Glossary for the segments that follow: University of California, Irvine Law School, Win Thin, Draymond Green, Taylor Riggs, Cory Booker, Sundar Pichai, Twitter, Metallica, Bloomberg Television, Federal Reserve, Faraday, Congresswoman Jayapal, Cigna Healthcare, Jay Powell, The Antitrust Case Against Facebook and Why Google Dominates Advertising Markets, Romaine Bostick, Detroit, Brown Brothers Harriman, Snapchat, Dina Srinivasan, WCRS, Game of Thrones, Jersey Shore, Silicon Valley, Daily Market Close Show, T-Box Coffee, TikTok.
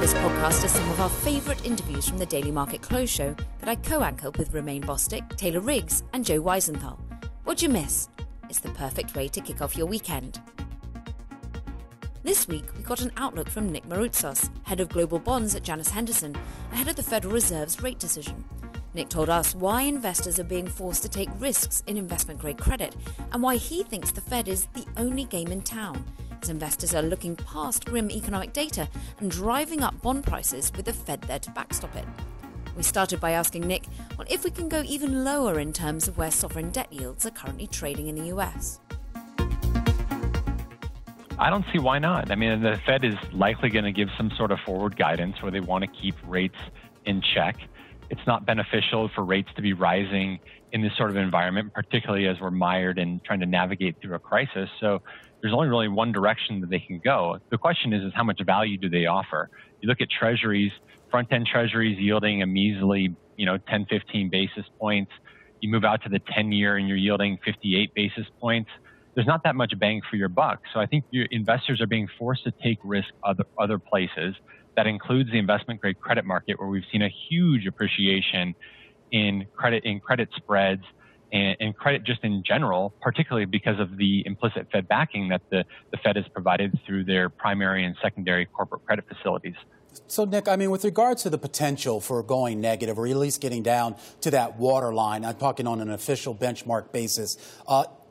This podcast is some of our favourite interviews from the Daily Market Close Show that I co-anchor with Romaine Bostick, Taylor Riggs and Joe Weisenthal. What'd you miss? It's the perfect way to kick off your weekend. This week, we got an outlook from Nick Maroutsos, head of global bonds at Janus Henderson, ahead of the Federal Reserve's rate decision. Nick told us why investors are being forced to take risks in investment-grade credit and why he thinks the Fed is the only game in town, as investors are looking past grim economic data and driving up bond prices with the Fed there to backstop it. We started by asking Nick, well, if we can go even lower in terms of where sovereign debt yields are currently trading in the US. I don't see why not. I mean, the Fed is likely going to give some sort of forward guidance where they want to keep rates in check. It's not beneficial for rates to be rising in this sort of environment, particularly as we're mired in trying to navigate through a crisis. So there's only really one direction that they can go. The question is how much value do they offer? You look at Treasuries, front-end Treasuries yielding a measly, 10, 15 basis points. You move out to the 10-year and you're yielding 58 basis points. There's not that much bang for your buck. So I think your investors are being forced to take risk other places. That includes the investment-grade credit market, where we've seen a huge appreciation in credit spreads and credit just in general, particularly because of the implicit Fed backing that the Fed has provided through their primary and secondary corporate credit facilities. So, Nick, I mean, with regard to the potential for going negative or at least getting down to that waterline, I'm talking on an official benchmark basis,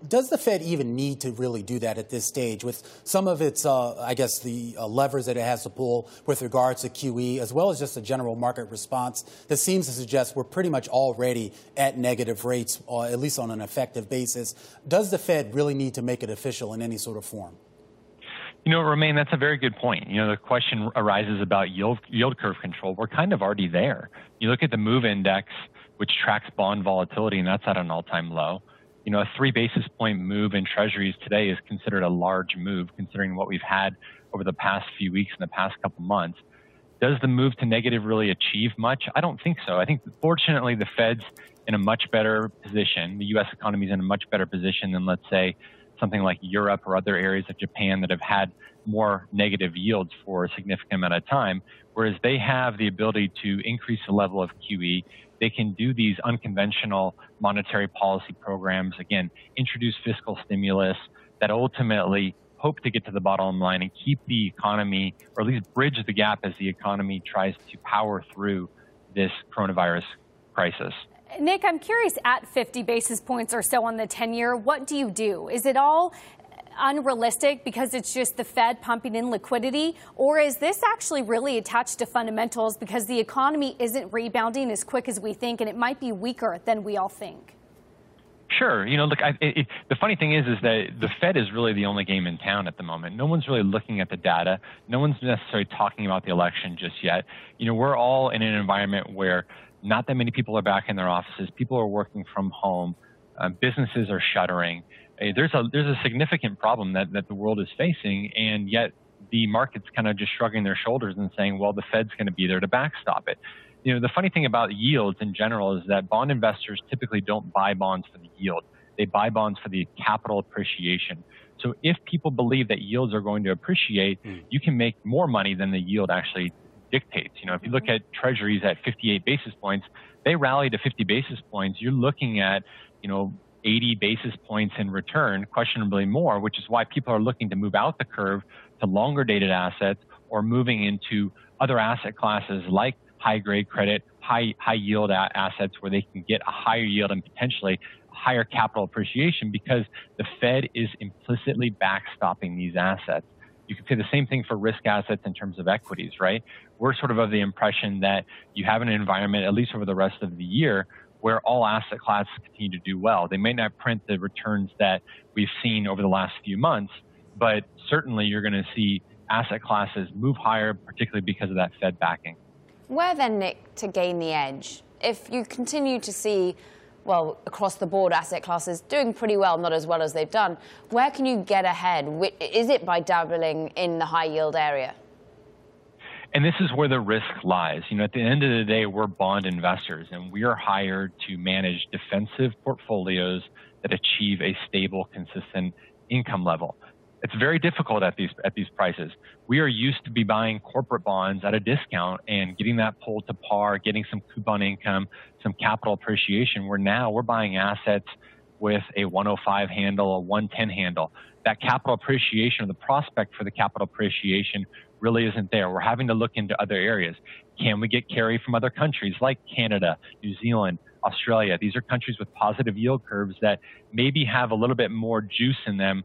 does the Fed even need to really do that at this stage with some of its, the levers that it has to pull with regards to QE, as well as just a general market response that seems to suggest we're pretty much already at negative rates, at least on an effective basis? Does the Fed really need to make it official in any sort of form? Romaine, that's a very good point. The question arises about yield curve control. We're kind of already there. You look at the MOVE index, which tracks bond volatility, and that's at an all-time low. A 3 basis point move in Treasuries today is considered a large move, considering what we've had over the past few weeks and the past couple months. Does the move to negative really achieve much? I don't think so. I think, fortunately, the Fed's in a much better position. The U.S. economy is in a much better position than, let's say, something like Europe or other areas of Japan that have had more negative yields for a significant amount of time, whereas they have the ability to increase the level of QE. They can do these unconventional monetary policy programs, again, introduce fiscal stimulus that ultimately hope to get to the bottom line and keep the economy, or at least bridge the gap as the economy tries to power through this coronavirus crisis. Nick, I'm curious, at 50 basis points or so on the 10-year, what do you do? Is it all unrealistic because it's just the Fed pumping in liquidity? Or is this actually really attached to fundamentals because the economy isn't rebounding as quick as we think and it might be weaker than we all think? Sure. The funny thing is that the Fed is really the only game in town at the moment. No one's really looking at the data. No one's necessarily talking about the election just yet. We're all in an environment where not that many people are back in their offices. People are working from home. Businesses are shuttering. There's a significant problem that the world is facing, and yet the market's kind of just shrugging their shoulders and saying, well, the Fed's going to be there to backstop it. The funny thing about yields in general is that bond investors typically don't buy bonds for the yield. They buy bonds for the capital appreciation. So if people believe that yields are going to appreciate, you can make more money than the yield actually dictates. If you look at Treasuries at 58 basis points, they rally to 50 basis points. You're looking at, 80 basis points in return, questionably more, which is why people are looking to move out the curve to longer dated assets or moving into other asset classes like high-grade credit, high-yield assets where they can get a higher yield and potentially higher capital appreciation because the Fed is implicitly backstopping these assets. You could say the same thing for risk assets in terms of equities, right? We're sort of the impression that you have an environment, at least over the rest of the year, where all asset classes continue to do well. They may not print the returns that we've seen over the last few months, but certainly you're going to see asset classes move higher, particularly because of that Fed backing. Where then, Nick, to gain the edge? If you continue to see, well, across the board asset classes doing pretty well, not as well as they've done, where can you get ahead? Is it by dabbling in the high yield area? And this is where the risk lies. You know, at the end of the day, we're bond investors, and we are hired to manage defensive portfolios that achieve a stable, consistent income level. It's very difficult at these prices. We are used to be buying corporate bonds at a discount and getting that pulled to par, getting some coupon income, some capital appreciation. Now we're buying assets with a 105 handle, a 110 handle. That capital appreciation, or the prospect for the capital appreciation, really isn't there. We're having to look into other areas. Can we get carry from other countries like Canada, New Zealand, Australia? These are countries with positive yield curves that maybe have a little bit more juice in them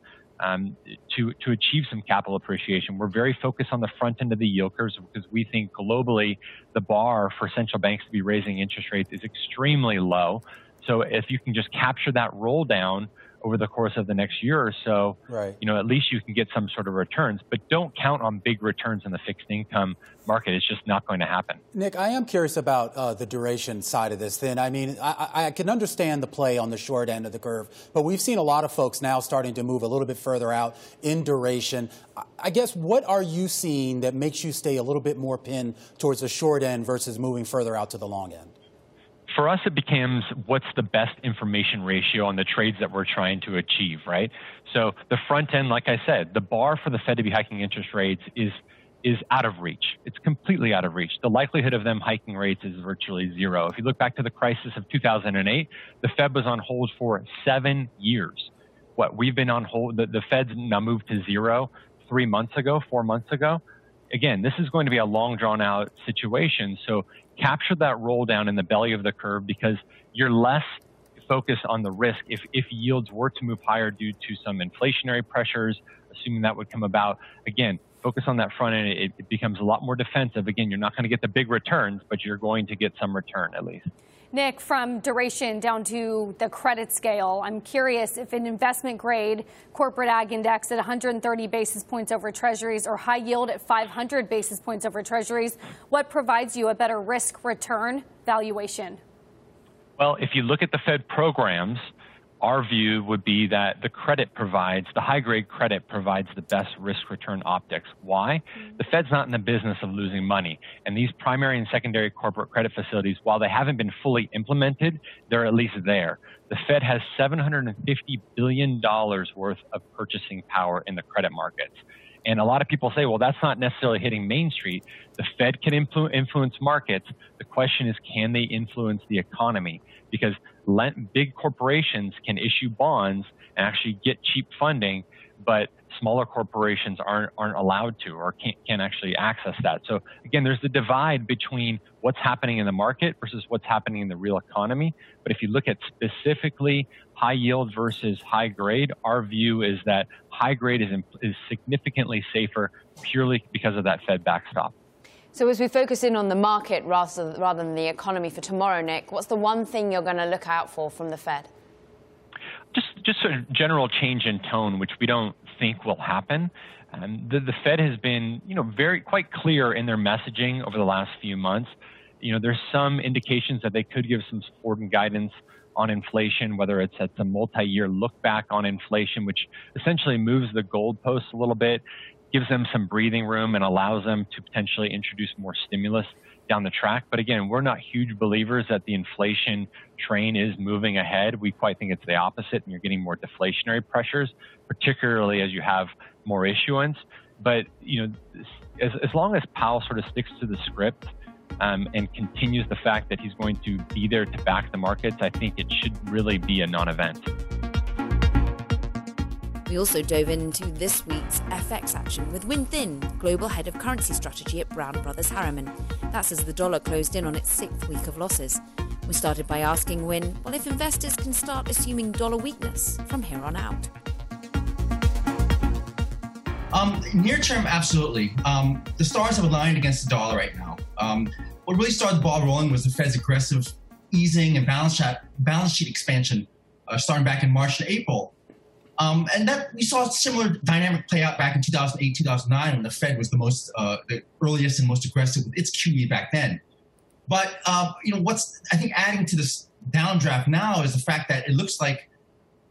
to achieve some capital appreciation. We're very focused on the front end of the yield curves because we think globally the bar for central banks to be raising interest rates is extremely low. So if you can just capture that roll down over the course of the next year or so, right, you know, at least you can get some sort of returns. But don't count on big returns in the fixed income market. It's just not going to happen. Nick, I am curious about the duration side of this then. I mean, I can understand the play on the short end of the curve, but we've seen a lot of folks now starting to move a little bit further out in duration. I guess what are you seeing that makes you stay a little bit more pinned towards the short end versus moving further out to the long end? For us, it becomes what's the best information ratio on the trades that we're trying to achieve, right? So the front end, like I said, the bar for the Fed to be hiking interest rates is out of reach. It's completely out of reach. The likelihood of them hiking rates is virtually zero. If you look back to the crisis of 2008, the Fed was on hold for 7 years. What we've been on hold, the Fed's now moved to zero 3 months ago, 4 months ago. Again, this is going to be a long, drawn-out situation. So capture that roll down in the belly of the curve because you're less focused on the risk. If yields were to move higher due to some inflationary pressures, assuming that would come about, again, focus on that front end. It becomes a lot more defensive. Again, you're not going to get the big returns, but you're going to get some return at least. Nick, from duration down to the credit scale, I'm curious if an investment grade corporate ag index at 130 basis points over Treasuries or high yield at 500 basis points over Treasuries, what provides you a better risk return valuation? Well, if you look at the Fed programs, our view would be that the credit provides, the high grade credit provides the best risk return optics. Why? The Fed's not in the business of losing money. And these primary and secondary corporate credit facilities, while they haven't been fully implemented, they're at least there. The Fed has $750 billion worth of purchasing power in the credit markets. And a lot of people say, well, that's not necessarily hitting Main Street. The Fed can influence markets. The question is, can they influence the economy? Because big corporations can issue bonds and actually get cheap funding, but smaller corporations aren't allowed to or can't actually access that. So again, there's the divide between what's happening in the market versus what's happening in the real economy. But if you look at specifically high yield versus high grade, our view is that high grade is significantly safer purely because of that Fed backstop. So as we focus in on the market rather than the economy for tomorrow, Nick, what's the one thing you're going to look out for from the Fed? Just sort of general change in tone, which we don't think will happen. The Fed has been, you know, quite clear in their messaging over the last few months. You know, there's some indications that they could give some support and guidance on inflation, whether it's at the multi-year look back on inflation, which essentially moves the goalposts a little bit, gives them some breathing room and allows them to potentially introduce more stimulus down the track. But again, we're not huge believers that the inflation train is moving ahead. We quite think it's the opposite, and you're getting more deflationary pressures, particularly as you have more issuance. But you know, as long as Powell sort of sticks to the script and continues the fact that he's going to be there to back the markets, I think it should really be a non-event. We also dove into this week's FX action with Win Thin, Global Head of Currency Strategy at Brown Brothers Harriman. That's as the dollar closed in on its sixth week of losses. We started by asking Win, well, if investors can start assuming dollar weakness from here on out. Near term, absolutely. The stars have aligned against the dollar right now. What really started the ball rolling was the Fed's aggressive easing and balance sheet expansion starting back in March and April. And that we saw a similar dynamic play out back in 2008, 2009, when the Fed was the earliest and most aggressive with its QE back then. But what's I think adding to this downdraft now is the fact that it looks like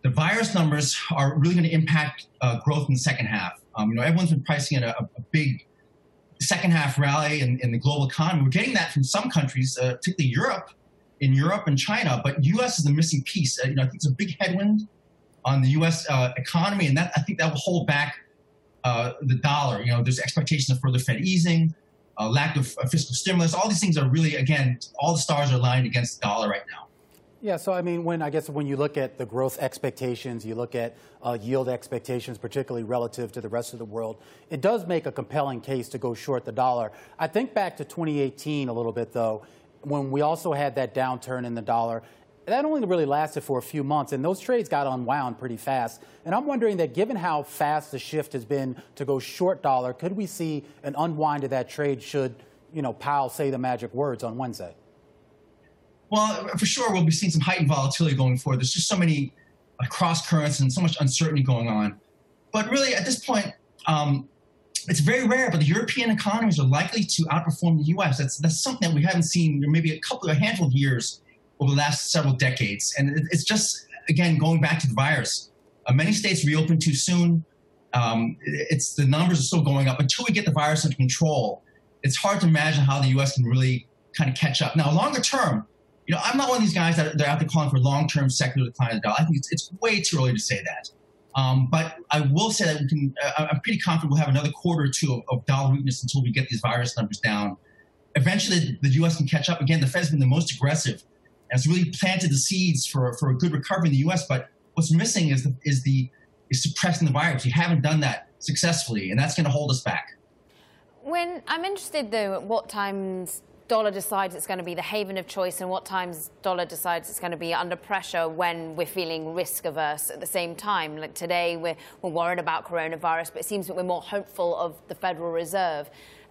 the virus numbers are really going to impact growth in the second half. Everyone's been pricing in a big second half rally in the global economy. We're getting that from some countries, particularly Europe and China, but U.S. is the missing piece. I think it's a big headwind on the U.S. Economy, and that I think that will hold back the dollar. There's expectation of further Fed easing, lack of fiscal stimulus. All these things are really, again, all the stars are aligned against the dollar right now. Yeah, so I mean, when you look at the growth expectations, you look at yield expectations, particularly relative to the rest of the world, it does make a compelling case to go short the dollar. I think back to 2018 a little bit, though, when we also had that downturn in the dollar. That only really lasted for a few months, and those trades got unwound pretty fast. And I'm wondering that given how fast the shift has been to go short dollar, could we see an unwind of that trade should, Powell say the magic words on Wednesday? Well, for sure, we'll be seeing some heightened volatility going forward. There's just so many cross currents and so much uncertainty going on. But really, at this point, it's very rare, but the European economies are likely to outperform the U.S. That's something that we haven't seen in maybe a handful of years over the last several decades. And it's just, again, going back to the virus. Many states reopened too soon. The numbers are still going up. Until we get the virus under control, it's hard to imagine how the U.S. can really kind of catch up. Now, longer term, I'm not one of these guys that are out there calling for long-term secular decline of the dollar. I think it's way too early to say that. But I will say that I'm pretty confident we'll have another quarter or two of dollar weakness until we get these virus numbers down. Eventually, the U.S. can catch up. Again, the Fed's been the most aggressive. And it's really planted the seeds for a good recovery in the U.S. But what's missing is suppressing the virus. You haven't done that successfully, and that's going to hold us back. When I'm interested, though, at what times dollar decides it's going to be the haven of choice and what times dollar decides it's going to be under pressure when we're feeling risk averse at the same time. Like today, we're worried about coronavirus, but it seems that we're more hopeful of the Federal Reserve.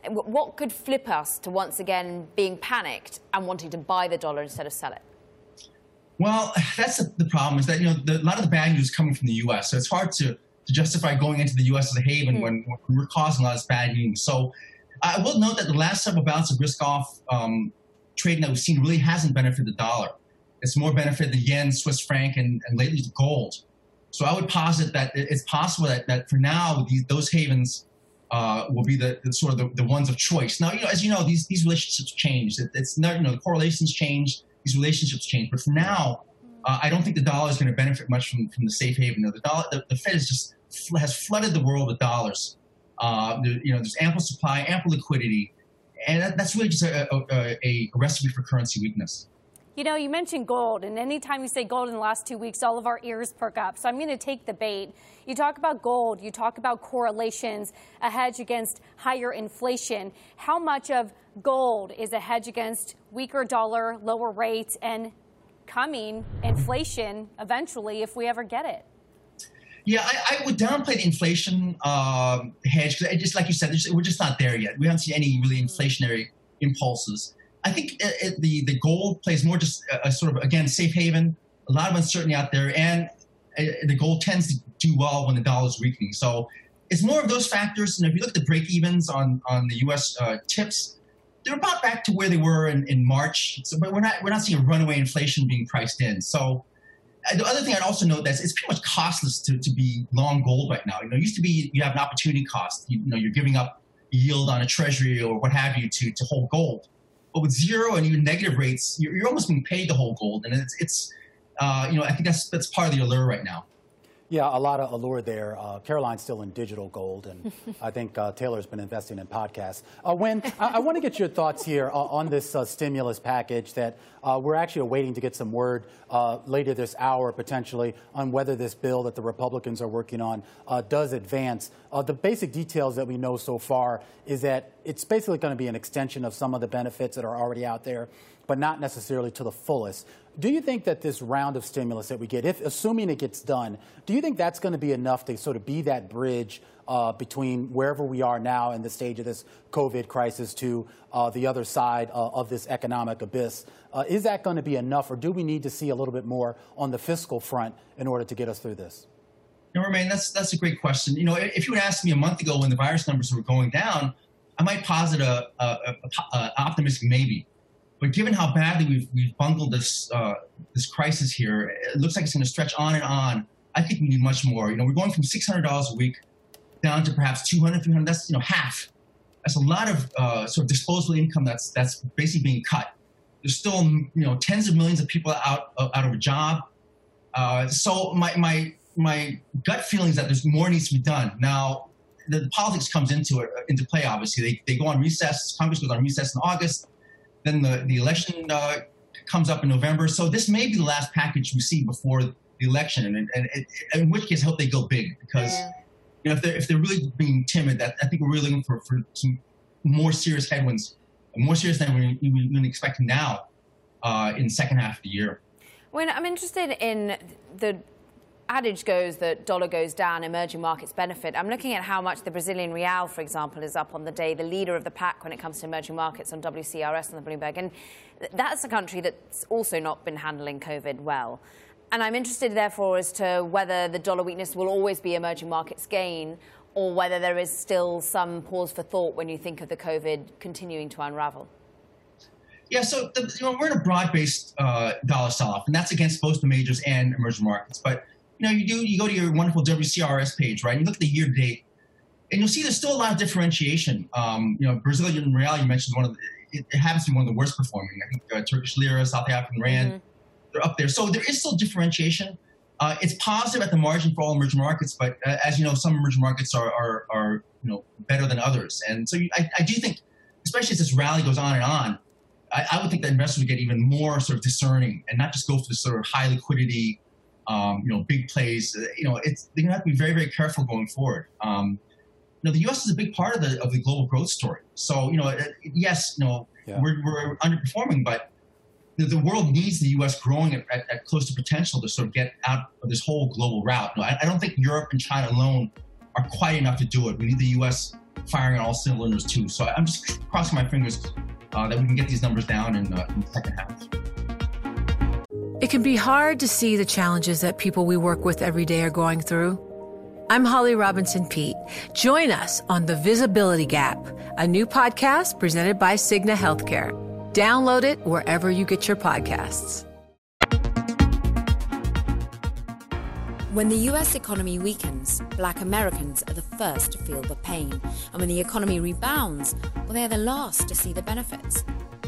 What could flip us to once again being panicked and wanting to buy the dollar instead of sell it? Well, that's the problem is that a lot of the bad news is coming from the U.S., so it's hard to justify going into the U.S. as a haven when we're causing a lot of bad news. So I will note that the last several bouts of risk-off trading that we've seen really hasn't benefited the dollar. It's more benefited the yen, Swiss franc, and lately the gold. So I would posit that it's possible that for now, those havens will be the ones of choice. Now, as you know, these relationships change. It's not, the correlations change, these relationships change. But for now, I don't think the dollar is going to benefit much from the safe haven. The Fed has flooded the world with dollars. There's ample supply, ample liquidity, and that's really just a recipe for currency weakness. You mentioned gold, and anytime you say gold in the last 2 weeks, all of our ears perk up. So I'm going to take the bait. You talk about gold. You talk about correlations, a hedge against higher inflation. How much of gold is a hedge against weaker dollar, lower rates, and coming inflation eventually if we ever get it? Yeah, I would downplay the inflation hedge because, just like you said, we're just not there yet. We haven't seen any really inflationary impulses. I think the gold plays more just a sort of, again, safe haven, a lot of uncertainty out there, and the gold tends to do well when the dollar is weakening. So it's more of those factors. And if you look at the break-evens on the U.S. tips, they're about back to where they were in March. So, but we're not seeing a runaway inflation being priced in. So. The other thing I'd also note that it's pretty much costless to be long gold right now. It used to be you have an opportunity cost. You're giving up yield on a treasury or what have you to hold gold. But with zero and even negative rates, you're almost being paid to hold gold. And I think that's part of the allure right now. Yeah, a lot of allure there. Caroline's still in digital gold, and I think Taylor's been investing in podcasts. Win, I want to get your thoughts here on this stimulus package that we're actually waiting to get some word later this hour, potentially, on whether this bill that the Republicans are working on does advance. The basic details that we know so far is that it's basically going to be an extension of some of the benefits that are already out there, but not necessarily to the fullest. Do you think that this round of stimulus that we get, if assuming it gets done, do you think that's going to be enough to sort of be that bridge between wherever we are now in the stage of this COVID crisis to the other side of this economic abyss? Is that going to be enough, or do we need to see a little bit more on the fiscal front in order to get us through this? No, Romaine, that's a great question. You know, if you had asked me a month ago when the virus numbers were going down, I might posit a optimistic maybe. But given how badly we've bungled this this crisis here, it looks like it's going to stretch on and on. I think we need much more. You know, we're going from $600 a week down to perhaps $200, $300. That's, you know, half. That's a lot of sort of disposable income that's basically being cut. There's still, you know, tens of millions of people out of a job. So my gut feeling is that there's more needs to be done now. The politics comes into play, obviously. They go on recess. Congress goes on recess in August. Then the election comes up in November. So this may be the last package we see before the election, and in which case I hope they go big, because you know, if they're really being timid, that I think we're really looking for some more serious headwinds, more serious than we've been expecting now in the second half of the year. When I'm interested in the adage goes that dollar goes down, emerging markets benefit. I'm looking at how much the Brazilian real, for example, is up on the day, the leader of the pack when it comes to emerging markets on WCRS on the Bloomberg. And that's a country that's also not been handling COVID well. And I'm interested, therefore, as to whether the dollar weakness will always be emerging markets gain, or whether there is still some pause for thought when you think of the COVID continuing to unravel. Yeah, so you know, we're in a broad-based dollar sell-off, and that's against both the majors and emerging markets. But you know, you go to your wonderful WCRS page, right? And you look at the year to date, and you'll see there's still a lot of differentiation. You know, Brazilian real, you mentioned, it happens to be one of the worst performing. I think Turkish lira, South African rand, they're up there. So there is still differentiation. It's positive at the margin for all emerging markets, but as you know, some emerging markets are you know, better than others. And so I do think, especially as this rally goes on and on, I would think that investors would get even more sort of discerning and not just go for the sort of high liquidity, you know, big plays. You know, they're gonna have to be very, very careful going forward. You know, the U.S. is a big part of the global growth story. So, you know, yes, you know, we're underperforming, but the world needs the U.S. growing at close to potential to sort of get out of this whole global route. You know, I don't think Europe and China alone are quite enough to do it. We need the U.S. firing on all cylinders too. So I'm just crossing my fingers that we can get these numbers down in the second half. It can be hard to see the challenges that people we work with every day are going through. I'm Holly Robinson Peete. Join us on The Visibility Gap, a new podcast presented by Cigna Healthcare. Download it wherever you get your podcasts. When the U.S. economy weakens, Black Americans are the first to feel the pain. And when the economy rebounds, well, they are the last to see the benefits.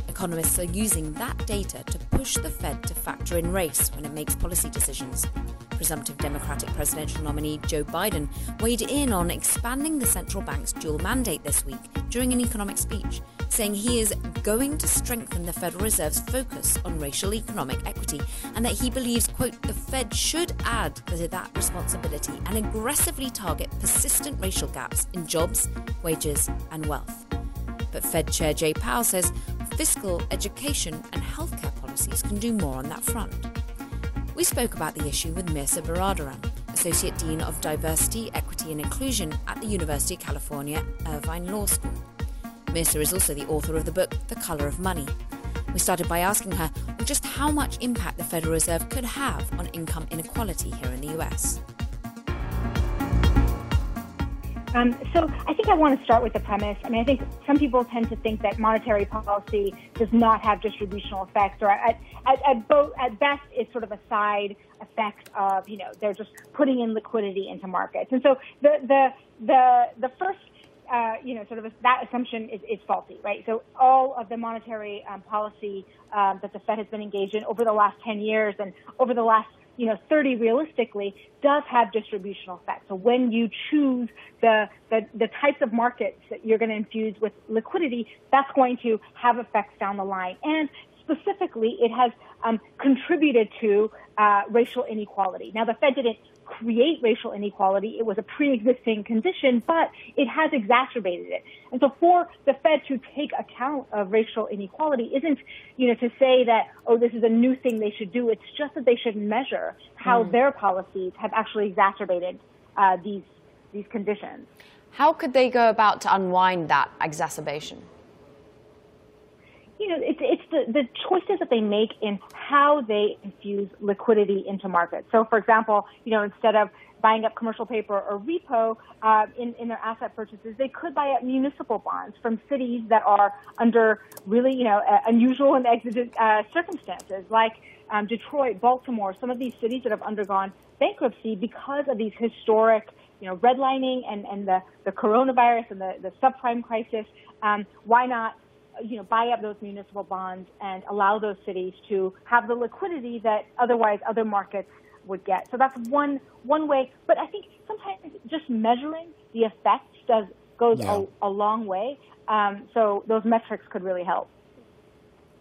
Economists are using that data to push the Fed to factor in race when it makes policy decisions. Presumptive Democratic presidential nominee Joe Biden weighed in on expanding the central bank's dual mandate this week during an economic speech, saying he is going to strengthen the Federal Reserve's focus on racial economic equity, and that he believes, quote, the Fed should add to that responsibility and aggressively target persistent racial gaps in jobs, wages, and wealth. But Fed Chair Jay Powell says fiscal, education and healthcare policies can do more on that front. We spoke about the issue with Mehrsa Baradaran, Associate Dean of Diversity, Equity and Inclusion at the University of California, Irvine Law School. Mehrsa is also the author of the book, The Color of Money. We started by asking her just how much impact the Federal Reserve could have on income inequality here in the US. So I think I want to start with the premise. I mean, I think some people tend to think that monetary policy does not have distributional effects, or at best it's sort of a side effect of, you know, they're just putting in liquidity into markets. And so the first that assumption is faulty, right? So all of the monetary policy that the Fed has been engaged in over the last 10 years and over the last 30 realistically does have distributional effects. So when you choose the types of markets that you're going to infuse with liquidity, that's going to have effects down the line. And specifically, it has contributed to racial inequality. Now, the Fed didn't create racial inequality. It was a pre-existing condition, but it has exacerbated it. And so for the Fed to take account of racial inequality isn't, to say that, oh, this is a new thing they should do. It's just that they should measure how their policies have actually exacerbated these conditions. How could they go about to unwind that exacerbation? It's the choices that they make in how they infuse liquidity into markets. So, for example, instead of buying up commercial paper or repo in their asset purchases, they could buy up municipal bonds from cities that are under really, unusual and exigent circumstances, like Detroit, Baltimore, some of these cities that have undergone bankruptcy because of these historic redlining and the coronavirus and the subprime crisis. Why not buy up those municipal bonds and allow those cities to have the liquidity that otherwise other markets would get? So that's one way. But I think sometimes just measuring the effects goes a long way. So those metrics could really help.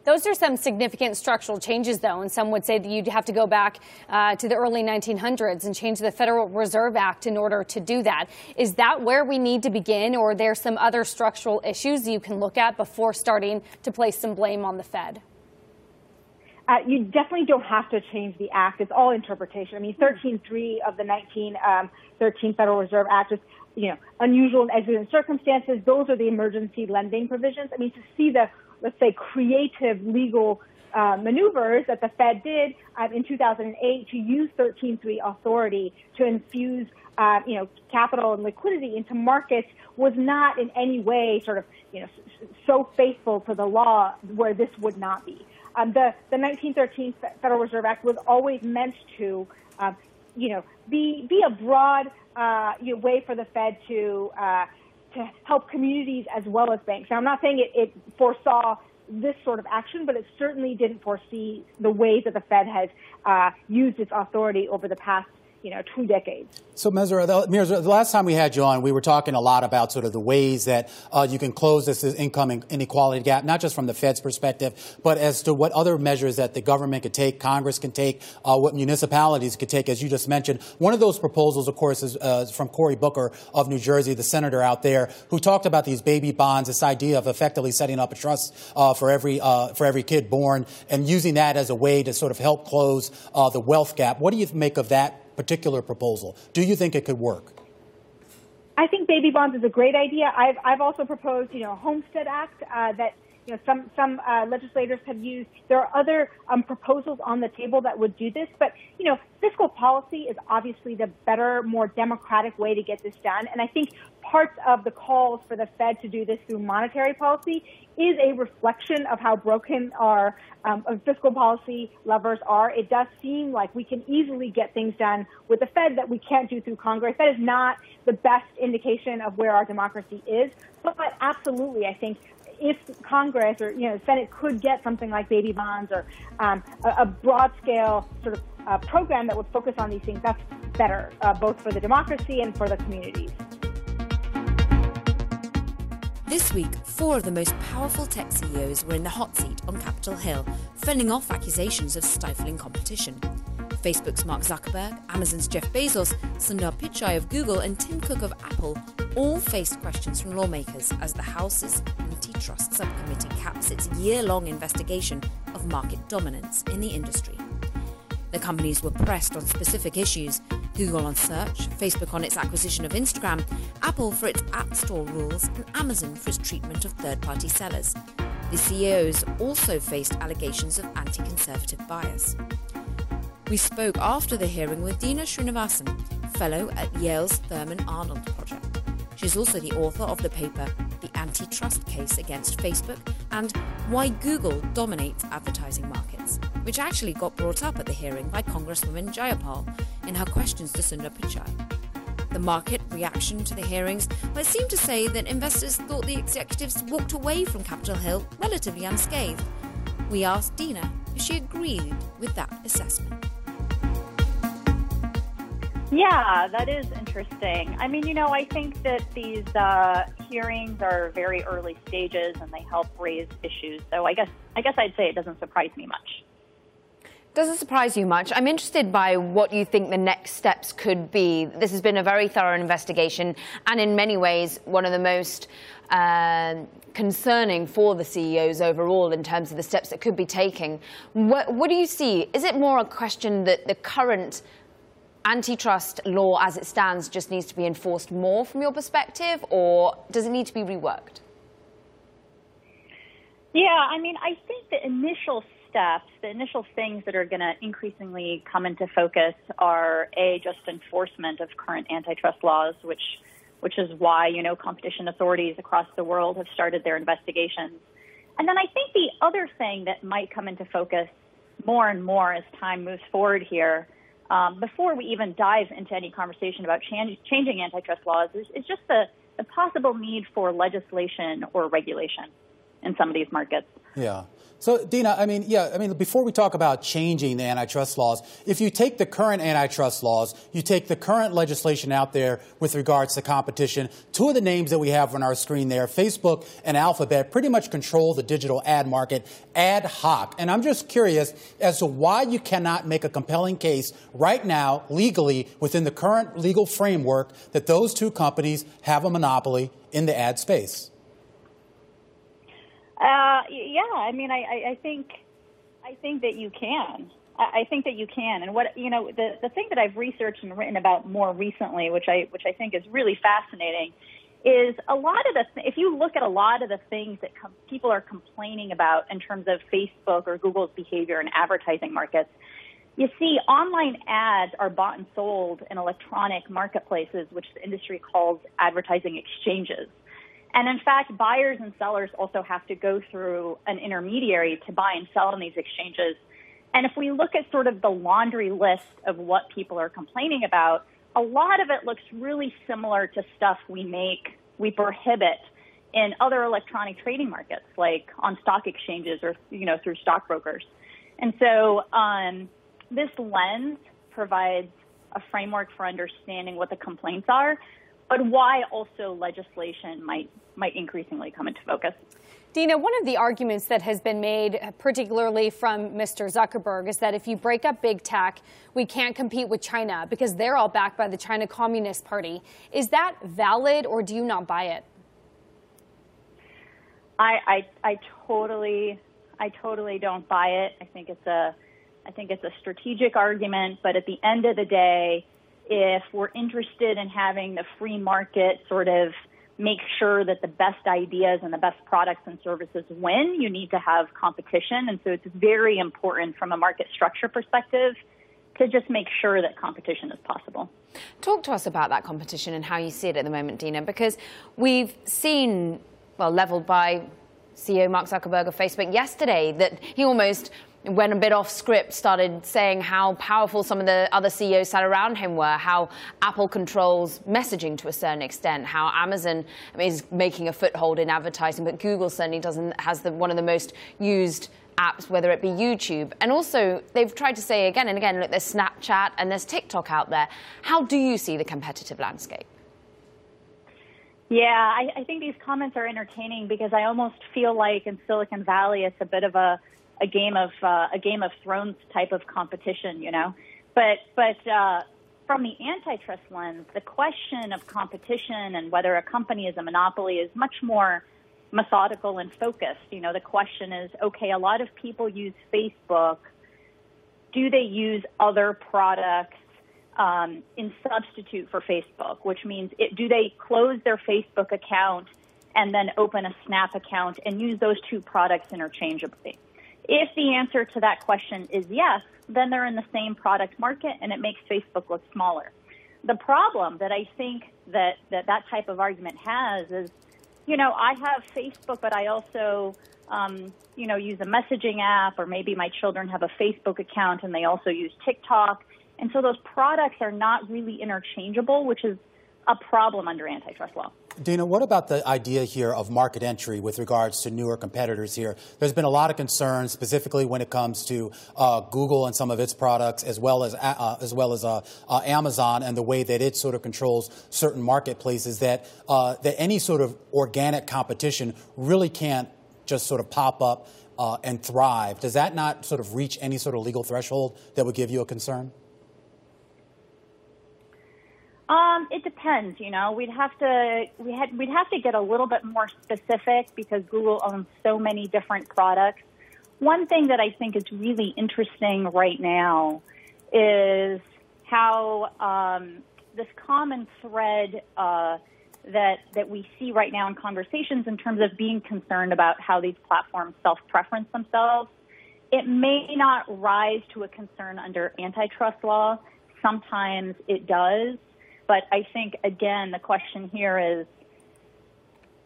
Those are some significant structural changes, though, and some would say that you'd have to go back to the early 1900s and change the Federal Reserve Act in order to do that. Is that where we need to begin, or are there some other structural issues you can look at before starting to place some blame on the Fed? You definitely don't have to change the act. It's all interpretation. I mean, 13(3) of the 1913 Federal Reserve Act is, unusual and exigent circumstances. Those are the emergency lending provisions. I mean, to see the, let's say, creative legal maneuvers that the Fed did in 2008 to use 13(3) authority to infuse, capital and liquidity into markets was not in any way sort of, so faithful to the law where this would not be. The 1913 Federal Reserve Act was always meant to, be a broad way for the Fed to help communities as well as banks. Now, I'm not saying it foresaw this sort of action, but it certainly didn't foresee the ways that the Fed has used its authority over the past, 2 decades. So, Mehrsa, the last time we had you on, we were talking a lot about sort of the ways that you can close this income inequality gap, not just from the Fed's perspective, but as to what other measures that the government could take, Congress can take, what municipalities could take, as you just mentioned. One of those proposals, of course, is from Cory Booker of New Jersey, the senator out there, who talked about these baby bonds, this idea of effectively setting up a trust for every kid born and using that as a way to sort of help close the wealth gap. What do you make of that particular proposal? Do you think it could work? I think baby bonds is a great idea. I've also proposed, a Homestead Act that some legislators have used. There are other proposals on the table that would do this, but fiscal policy is obviously the better, more democratic way to get this done. And I think parts of the calls for the Fed to do this through monetary policy is a reflection of how broken our fiscal policy levers are. It does seem like we can easily get things done with the Fed that we can't do through Congress. That is not the best indication of where our democracy is, but absolutely, I think if Congress or Senate could get something like baby bonds or a broad-scale sort of program that would focus on these things, that's better, both for the democracy and for the communities. This week, 4 of the most powerful tech CEOs were in the hot seat on Capitol Hill, fending off accusations of stifling competition. Facebook's Mark Zuckerberg, Amazon's Jeff Bezos, Sundar Pichai of Google and Tim Cook of Apple all faced questions from lawmakers as the House's Antitrust Subcommittee caps its year-long investigation of market dominance in the industry. The companies were pressed on specific issues: Google on search, Facebook on its acquisition of Instagram, Apple for its App Store rules, and Amazon for its treatment of third-party sellers. The CEOs also faced allegations of anti-conservative bias. We spoke after the hearing with Dina Srinivasan, fellow at Yale's Thurman Arnold Project. She's also the author of the paper The Antitrust Case Against Facebook and Why Google Dominates Advertising Markets, which actually got brought up at the hearing by Congresswoman Jayapal in her questions to Sundar Pichai. the market reaction to the hearings might seem to say that investors thought the executives walked away from Capitol Hill relatively unscathed. We asked Dina if she agreed with that assessment. Yeah, that is interesting. I mean, you know, I think that these hearings are very early stages and they help raise issues. So I guess I'd say it doesn't surprise me much. Doesn't surprise you much. I'm interested by what you think the next steps could be. This has been a very thorough investigation and in many ways one of the most concerning for the CEOs overall in terms of the steps that could be taken. What do you see? Is it more a question that the current antitrust law as it stands just needs to be enforced more from your perspective, or does it need to be reworked? Yeah, I mean, I think the initial steps, the initial things that are going to increasingly come into focus are, A, just enforcement of current antitrust laws, which is why, you know, competition authorities across the world have started their investigations. And then I think the other thing that might come into focus more and more as time moves forward here, before we even dive into any conversation about changing antitrust laws, is just the possible need for legislation or regulation in some of these markets. Yeah. So, Dina, I mean, before we talk about changing the antitrust laws, if you take the current antitrust laws, you take the current legislation out there with regards to competition, two of the names that we have on our screen there, Facebook and Alphabet, pretty much control the digital ad market ad hoc. And I'm just curious as to why you cannot make a compelling case right now, legally, within the current legal framework, that those two companies have a monopoly in the ad space. I think that you can. I think that you can. And what, you know, the thing that I've researched and written about more recently, which I think is really fascinating, is a lot of the, if you look at a lot of the things that people are complaining about in terms of Facebook or Google's behavior in advertising markets, you see online ads are bought and sold in electronic marketplaces, which the industry calls advertising exchanges. And in fact, buyers and sellers also have to go through an intermediary to buy and sell on these exchanges. And if we look at sort of the laundry list of what people are complaining about, a lot of it looks really similar to stuff we prohibit in other electronic trading markets, like on stock exchanges or, you know, through stockbrokers. And so this lens provides a framework for understanding what the complaints are, but why also legislation might increasingly come into focus. Dina, one of the arguments that has been made, particularly from Mr. Zuckerberg, is that if you break up big tech, we can't compete with China because they're all backed by the China Communist Party. Is that valid, or do you not buy it? I totally don't buy it. I think it's a strategic argument, but at the end of the day, if we're interested in having the free market sort of make sure that the best ideas and the best products and services win, you need to have competition. And so it's very important from a market structure perspective to just make sure that competition is possible. Talk to us about that competition and how you see it at the moment, Dina, because we've seen, well, leveled by CEO Mark Zuckerberg of Facebook yesterday, that he almost went a bit off script, started saying how powerful some of the other CEOs sat around him were, how Apple controls messaging to a certain extent, how Amazon is making a foothold in advertising, but Google certainly has one of the most used apps, whether it be YouTube. And also, they've tried to say again and again, look, there's Snapchat and there's TikTok out there. How do you see the competitive landscape? Yeah, I think these comments are entertaining because I almost feel like in Silicon Valley, it's a bit of a Game of Thrones type of competition, you know. But from the antitrust lens, the question of competition and whether a company is a monopoly is much more methodical and focused. You know, the question is, okay, a lot of people use Facebook. Do they use other products in substitute for Facebook? Which means, do they close their Facebook account and then open a Snap account and use those two products interchangeably? If the answer to that question is yes, then they're in the same product market and it makes Facebook look smaller. The problem that I think that type of argument has is, you know, I have Facebook, but I also, you know, use a messaging app, or maybe my children have a Facebook account and they also use TikTok. And so those products are not really interchangeable, which is a problem under antitrust law. Dina, what about the idea here of market entry with regards to newer competitors here? There's been a lot of concern, specifically when it comes to Google and some of its products, as well as Amazon and the way that it sort of controls certain marketplaces, that any sort of organic competition really can't just sort of pop up and thrive. Does that not sort of reach any sort of legal threshold that would give you a concern? It depends. You know, we'd have to get a little bit more specific because Google owns so many different products. One thing that I think is really interesting right now is how this common thread that we see right now in conversations in terms of being concerned about how these platforms self-preference themselves. It may not rise to a concern under antitrust law. Sometimes it does. But I think, again, the question here is,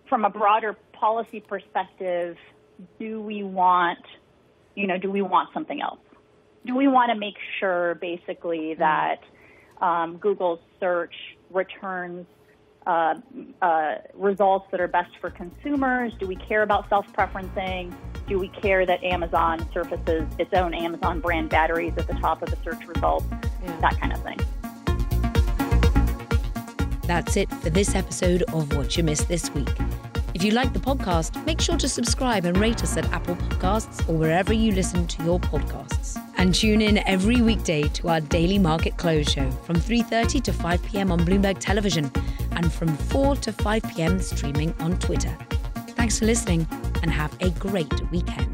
from a broader policy perspective, do we want something else? Do we want to make sure, basically, that Google's search returns results that are best for consumers? Do we care about self-preferencing? Do we care that Amazon surfaces its own Amazon brand batteries at the top of the search results? Yeah. That kind of thing. That's it for this episode of What You Missed This Week. If you like the podcast, make sure to subscribe and rate us at Apple Podcasts or wherever you listen to your podcasts. And tune in every weekday to our Daily Market Close Show from 3:30 to 5 p.m. on Bloomberg Television and from 4 to 5 p.m. streaming on Twitter. Thanks for listening and have a great weekend.